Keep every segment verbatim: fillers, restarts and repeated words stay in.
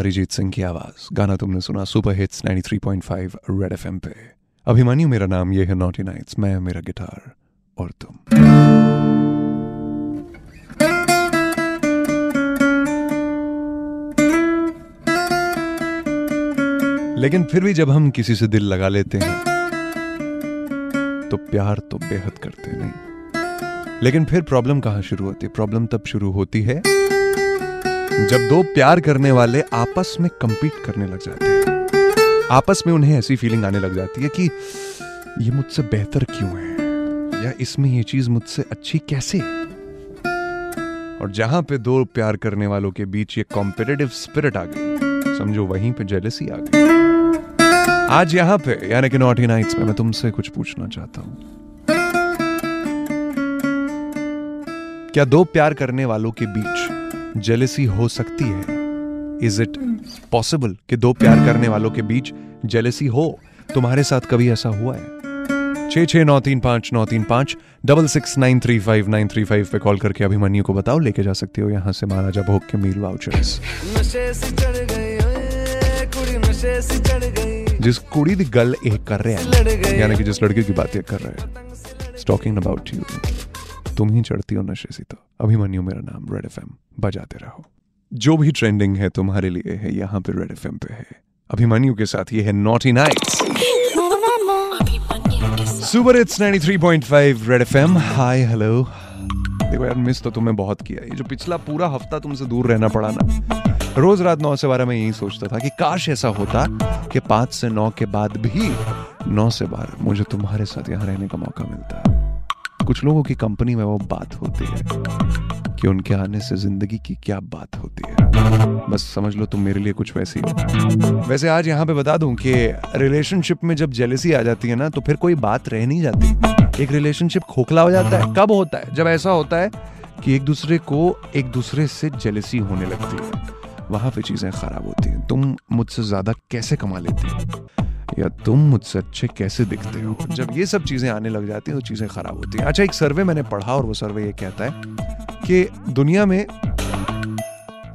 अरिजीत सिंह की आवाज। गाना तुमने सुना सुपर हिट्स तिरानवे पॉइंट पाँच रेड एफएम पे। अभिमान्यू मेरा नाम, ये है नॉटी नाइट्स। मैं, मेरा गिटार और तुम। लेकिन फिर भी जब हम किसी से दिल लगा लेते हैं तो प्यार तो बेहद करते नहीं। लेकिन फिर प्रॉब्लम कहां शुरू होती है? प्रॉब्लम तब शुरू होती है जब दो प्यार करने वाले आपस में कंपीट करने लग जाते हैं। आपस में उन्हें ऐसी फीलिंग आने लग जाती है कि ये मुझसे बेहतर क्यों है, या इसमें ये चीज मुझसे अच्छी कैसे। और जहां पे दो प्यार करने वालों के बीच ये कॉम्पिटिटिव स्पिरिट आ गई, समझो वहीं पे जेलसी आ गई। आज यहां पे यानी कि नॉटी नाइट्स में मैं तुमसे कुछ पूछना चाहता हूं। क्या दो प्यार करने वालों के बीच जेलेसी हो सकती है? इज इट पॉसिबल कि दो प्यार करने वालों के बीच जेलेसी हो? तुम्हारे साथ कभी ऐसा हुआ है? छः छः नौ तीन पांच नौ तीन पांच double six nine three five nine three five पे कॉल करके अभिमन्यु को बताओ। लेके जा सकते हो यहां से महाराजा भोग के मील वाउचर्स। जिस कुड़ी दी गल ये कर रहे हैं, यानी कि जिस लड़के की बातें कर रहे हैं, टॉकिंग अबाउट यू, तुम ही चढ़ती हो नशे से। तो अभिमन्यु मेरा नाम, रेड एफएम बजाते रहो। जो भी ट्रेंडिंग है तुम्हारे लिए है, यहाँ पे रेड एफएम पे है। अभिमन्यु के साथ ये है नॉटी नाइट्स सुपर हिट्स तिरानवे पॉइंट पाँच रेड एफएम। Hi hello. देखो यार, मिस तो तुम्हें बहुत किया। ये जो पिछला पूरा हफ्ता तुमसे दूर रहना पड़ा ना, रोज रात नौ से बारह में यही सोचता था कि काश ऐसा होता कि पांच से नौ के बाद भी नौ से बारह मुझे तुम्हारे साथ यहाँ रहने का मौका मिलता। कुछ लोगों की कंपनी में वो बात होती है कि उनके आने से जिंदगी की क्या बात होती है। बस समझ लो तुम मेरे लिए कुछ वैसी हो। वैसे आज यहाँ पे बता दूं कि रिलेशनशिप में जब जेलेसी आ जाती है ना, तो फिर कोई बात रह नहीं जाती। एक रिलेशनशिप खोखला हो जाता है। कब होता है? जब ऐसा होता है कि एक दूसरे को एक दूसरे से जेलेसी होने लगती है। वहां पे चीजें खराब होती हैं। तुम मुझसे ज्यादा कैसे कमा लेते हो, या तुम मुझसे अच्छे कैसे दिखते हो। जब ये सब चीजें आने लग जाती हैं तो चीजें खराब होती हैं। अच्छा, एक सर्वे मैंने पढ़ा और वो सर्वे ये कहता है कि दुनिया में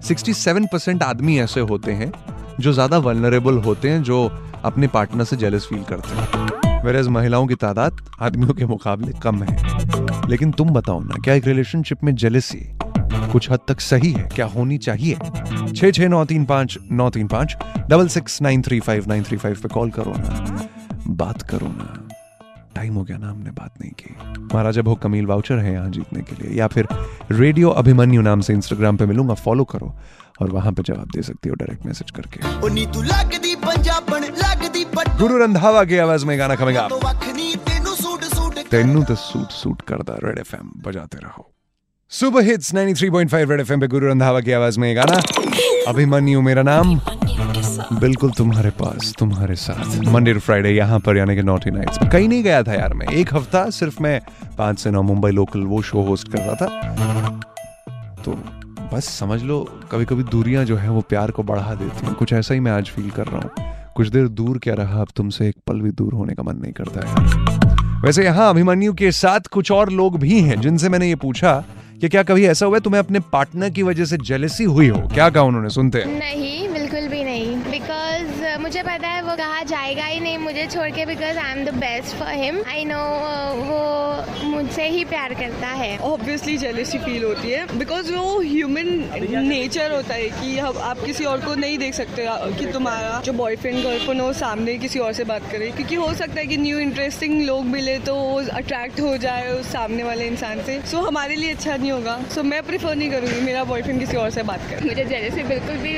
सड़सठ परसेंट आदमी ऐसे होते हैं जो ज्यादा वल्नरेबल होते हैं, जो अपने पार्टनर से जेलस फील करते हैं। वेरएज महिलाओं की तादाद आदमियों के मुकाबले कम है। लेकिन तुम बताओ ना, क्या एक रिलेशनशिप में जेलसी कुछ हद तक सही है? क्या होनी चाहिए? छः छः नौ तीन पांच नौ तीन पांच double six nine three five nine three five पे कॉल करो ना, बात करो ना। टाइम हो गया ना, हमने बात नहीं की। महाराजा भोग कमील वाउचर है यहाँ जीतने के लिए। या फिर रेडियो अभिमन्यु नाम से इंस्टाग्राम पे मिलूंगा, फॉलो करो और वहां पे जवाब दे सकती हो डायरेक्ट मैसेज करके। गुरु रंधावा की आवाज में गाना खमेगा तेनू तो सूट सूट करदा। रेड एफएम बजाते रहो। सुपर हिट्स तिरानवे पॉइंट पाँच रेड एफएम पे गुरु रंधावा की आवाज में गाना अभिमन्यु मेरा नाम। बिल्कुल तुम्हारे पास, तुम्हारे साथ, मंडे टू फ्राइडे यहाँ पर यानी कि नॉटी नाइट्स। कहीं नहीं गया था यार मैं एक हफ्ता। सिर्फ मैं पांच से नौ मुंबई लोकल वो शो होस्ट कर रहा था। तो बस समझ लो, कभी कभी दूरियां जो है वो प्यार को बढ़ा देती हैं। कुछ ऐसा ही मैं आज फील कर रहा हूँ। कुछ देर दूर क्या रहा, अब तुमसे एक पल भी दूर होने का मन नहीं करता यार। वैसे यहाँ अभिमन्यु के साथ कुछ और लोग भी हैं जिनसे मैंने ये पूछा कि क्या कभी ऐसा हुआ तुम्हें अपने पार्टनर की वजह से जेलसी हुई हो। क्या कहा उन्होंने, सुनते हैं? नहीं, बिल्कुल भी नहीं। बिकॉज uh, मुझे पता है वो कहा जाएगा ही नहीं मुझे छोड़ के। Because I am the best for him. I know वो मुझसे ही प्यार करता है। ऑब्वियसली जेलसी फील होती है, बिकॉज वो ह्यूमन नेचर होता है कि आप किसी और को नहीं देख सकते कि तुम्हारा जो बॉयफ्रेंड गर्लफ्रेंड हो सामने किसी और से बात करे, क्योंकि हो सकता है कि न्यू इंटरेस्टिंग लोग मिले तो वो अट्रैक्ट हो जाए उस सामने वाले इंसान से। सो so, हमारे लिए अच्छा होगा। सो so, मैं प्रिफर नहीं करूँगी मेरा बॉयफ्रेंड किसी और से बात करे। मुझे जेलसी बिल्कुल भी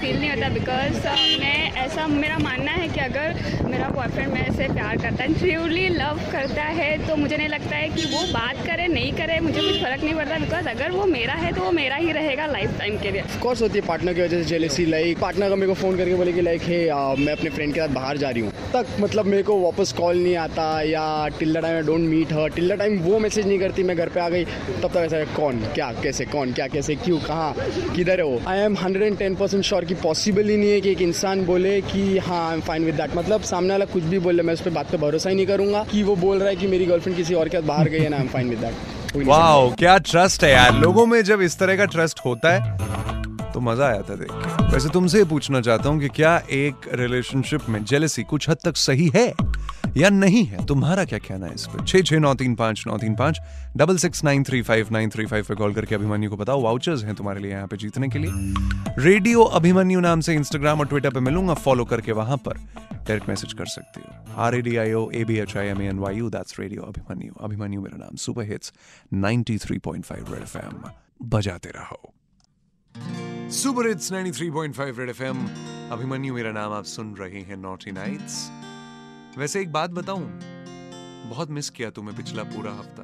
फील नहीं होता। बिकॉज मैं ऐसा मेरा मानना है कि अगर मेरा बॉयफ्रेंड मेरे से प्यार करता है, ट्रूली लव करता है, तो मुझे नहीं लगता है कि वो बात करे नहीं करे, मुझे कुछ फर्क नहीं पड़ता। बिकॉज अगर वो मेरा है तो वो मेरा ही रहेगा लाइफ टाइम के लिए। ऑफकोर्स होती है पार्टनर की वजह से जेलसी। लाइक पार्टनर का मेरे को फ़ोन करके बोले कि लाइक हे मैं अपने फ्रेंड के साथ बाहर जा रही हूँ, तक मतलब मेरे को वापस कॉल नहीं आता, या till the time I don't meet her, till the time वो मैसेज नहीं करती, मैं घर पे आ गई, तब तक ऐसा कौन क्या कैसे, कौन क्या कैसे, क्यों कहाँ किधर है वो। I am hundred and ten percent sure कि पॉसिबल ही नहीं है कि एक इंसान बोले कि हाँ I am fine with that. मतलब सामने वाला कुछ भी बोले, मैं उस पर बात पर भरोसा ही नहीं करूँगा कि वो बोल रहा है कि मेरी गर्लफ्रेंड किसी और के साथ बाहर गई है ना, I am fine with that. Wow, क्या ट्रस्ट है यार लोगों में। जब इस तरह का ट्रस्ट होता है तो मजा आया था देख के। वैसे तुमसे पूछना चाहता हूँ कि क्या एक रिलेशनशिप में जेलेसी कुछ हद तक सही है या नहीं है, तुम्हारा क्या कहना है इस पर? छः छः नौ तीन पाँच नौ तीन पाँच double six nine three five nine three five पर कॉल करके अभिमन्यु को बताओ। वाउचर्स हैं तुम्हारे लिए यहाँ पे जीतने के लिए। रेडियो अभिमन्यु नाम से इंस्टाग्राम और ट्विटर पे मिलूंगा, फॉलो करके वहाँ पर डायरेक्ट मैसेज कर सकते हो। R A D I O A B H I M N Y U, that's radio Abhimanyu. Abhimanyu मेरा नाम। Super hits ninety three point five red F M बजाते रहो। Super hits ninety three point five red F M, Abhimanyu मेरा नाम। आप सुन रहे हैं naughty nights. वैसे एक बात बताऊं, बहुत मिस किया तुम्हें पिछला पूरा हफ्ता।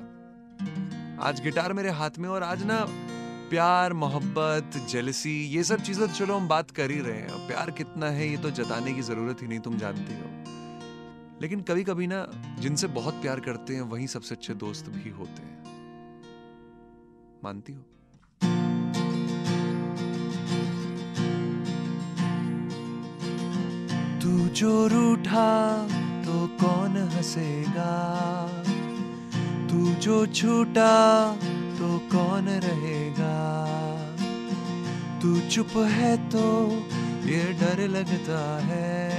आज गिटार मेरे हाथ में, और आज ना प्यार, मोहब्बत, जेलसी, ये सब चीजें चलो हम बात कर ही रहे हैं। और प्यार कितना है ये तो जताने की जरूरत ही नहीं, तुम जानती हो। लेकिन कभी कभी ना जिनसे बहुत प्यार करते हैं वही सबसे अच्छे दोस्त भी होते हैं, मानती हो? तू जो रूठा तो कौन हंसेगा, तू जो छूटा तो कौन रहेगा, तू चुप है तो ये डर लगता है,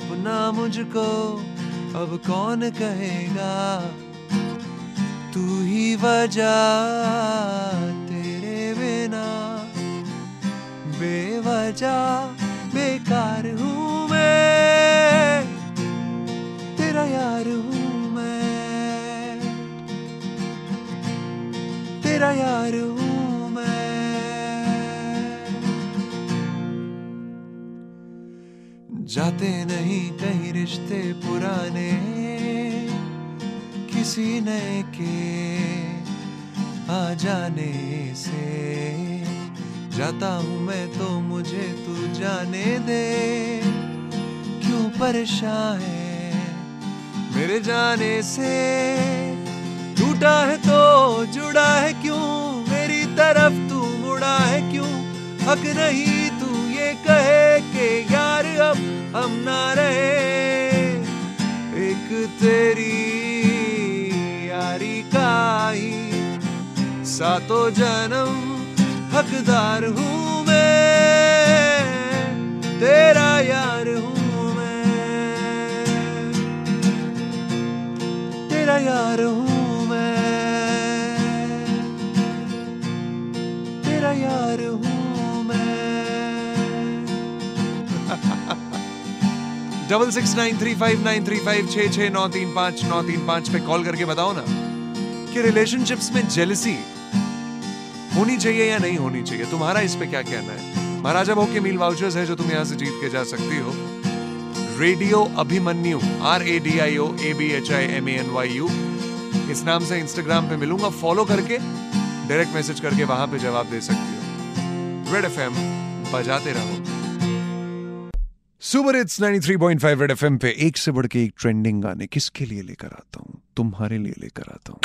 अपना मुझको अब कौन कहेगा, तू ही वजह तेरे बिना बेवजह बेकार हूँ मैं, तेरा यार हूँ मैं, तेरा यार हूँ मैं। जाते नहीं कहीं रिश्ते पुराने किसी नए के आ जाने से, जाता हूँ मैं तो मुझे तू जाने दे, क्यों परेशान है मेरे जाने से, टूटा है तो जुड़ा है क्यों, मेरी तरफ तू मुड़ा है क्यों, हक नहीं तू ये कहे कि यार अब हम ना रहे, एक तेरी यारी का ही सातों जन्म हकदार हूँ मैं, तेरा यार हूँ मैं, तेरा यार हूँ मैं, तेरा यार हूँ मैं। Double six nine three five nine three five छः छः नौ तीन पाँच नौ तीन पाँच पे कॉल करके बताओ ना कि रिलेशनशिप्स में जेलसी होनी चाहिए या नहीं होनी चाहिए, तुम्हारा इस पे क्या कहना है? महाराजा भोग के मील वाउचर्स है जो तुम यहाँ से जीत के जा सकती हो। Radio Abhimanyu, R A D I O A B H I M A N Y U, इस नाम से इंस्टाग्राम पे मिलूंगा, फॉलो करके डायरेक्ट मैसेज करके वहां पे जवाब दे सकती हो। रेड एफ एम बजाते रहो। Super hits ninety three point five red FM पे एक से बढ़ के एक ट्रेंडिंग गाने किसके लिए लेकर आता हूँ? तुम्हारे लिए लेकर आता हूँ,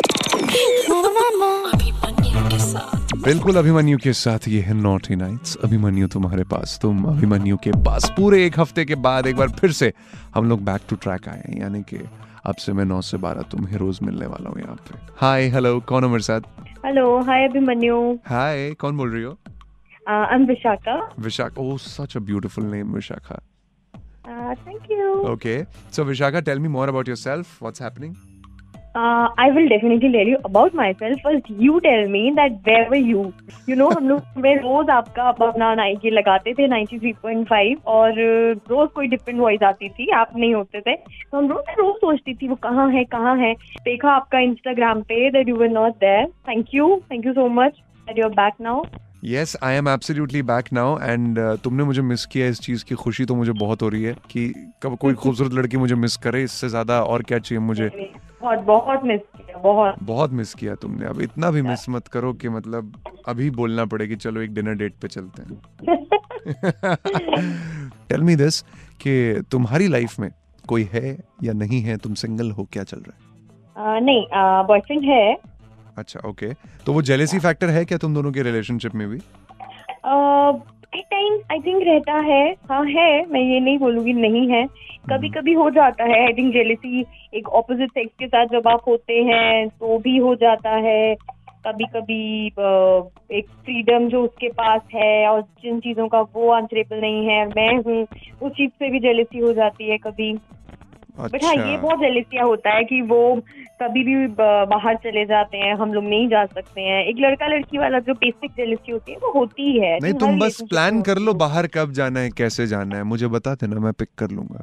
बिल्कुल अभिमन्यु के साथ। ये है नॉटी नाइट्स। अभिमन्यु तुम्हारे पास, तुम अभिमन्यु के पास। पूरे एक हफ्ते के बाद एक बार फिर से हम लोग बैक टू ट्रैक आए हैं, यानी कि अब से मैं नौ से बारह तुम्हें रोज मिलने वाला हूँ यहाँ पे। हाय, हेलो, कौन हमारे साथ? हेलो, हाय अभिमन्यु। हाय, कौन बोल रही हो? रोज आपका अपना नाइकी लगाते थे नाइंटी थ्री पॉइंट फाइव, और रोज कोई डिफरेंट वॉइस आती थी, आप नहीं होते थे, तो हम रोज रोज सोचती थी वो कहाँ है कहाँ है। देखा आपका इंस्टाग्राम पे that you were not there. Thank you, thank you so much that you are back now. Yes, I am absolutely back now and uh, तुमने मुझे मिस किया, इस चीज़ की खुशी तो मुझे बहुत हो रही है कि कब कोई खूबसूरत लड़की मुझे मिस करे, इससे ज़्यादा और क्या चाहिए मुझे। बहुत बहुत मिस किया, बहुत बहुत मिस किया तुमने। अब इतना भी मिस मत करो कि मतलब अभी बोलना पड़े कि चलो एक डिनर डेट पे चलते हैं। Tell me this कि तुम्हारी लाइफ में कोई है या नहीं है? तुम सिंगल हो, क्या चल रहा है? uh, नहीं, बॉयफ्रेंड uh, है। अच्छा, ओके okay. तो वो जेलेसी फैक्टर है क्या तुम दोनों के रिलेशनशिप में भी? एट टाइम्स आई थिंक रहता है। हाँ है, मैं ये नहीं बोलूँगी नहीं है, कभी कभी हो जाता है। आई थिंक जेलेसी एक ऑपोजिट सेक्स के साथ जब आप होते हैं तो भी हो जाता है, कभी कभी एक फ्रीडम जो उसके पास है और जिन चीजों का वो आंसरेबल नहीं है और मैं हूँ, उस चीज पे भी जेलेसी हो जाती है कभी। अच्छा। बट हाँ, ये बहुत जेलेसिया होता है कि वो कभी भी बाहर चले जाते हैं, हम लोग नहीं जा सकते हैं। एक लड़का लड़की वाला जो बेसिक जेलेसी होती है वो होती है। नहीं, तुम बस प्लान कर लो बाहर कब जाना है, कैसे जाना है, मुझे बता देना, मैं पिक कर लूंगा।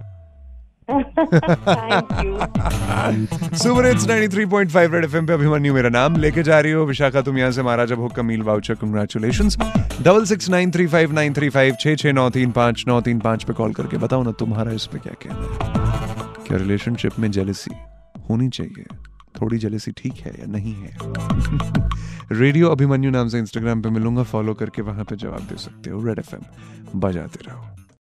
Super hits ninety three point five red FM पे अभिमन्यु मेरा नाम। लेके जा रही हो विशाखा तुम यहाँ से महाराजा भोग का meal voucher. Congratulations. Double six nine three five nine three five छः छः नौ तीन पाँच नौ तीन पाँच पे कॉल करके बताओ ना तुम्हारा इस पे क्या कहना है। क्या रिलेशनशिप में जेलेसी होनी चाहिए? थोड़ी जेलेसी ठीक है या नहीं है? रेडियो अभिमन्यु नाम से इंस्टाग्राम पे मिलूंगा, फॉलो करके वहां पे जवाब दे सकते हो। रेड एफएम बजाते रहो।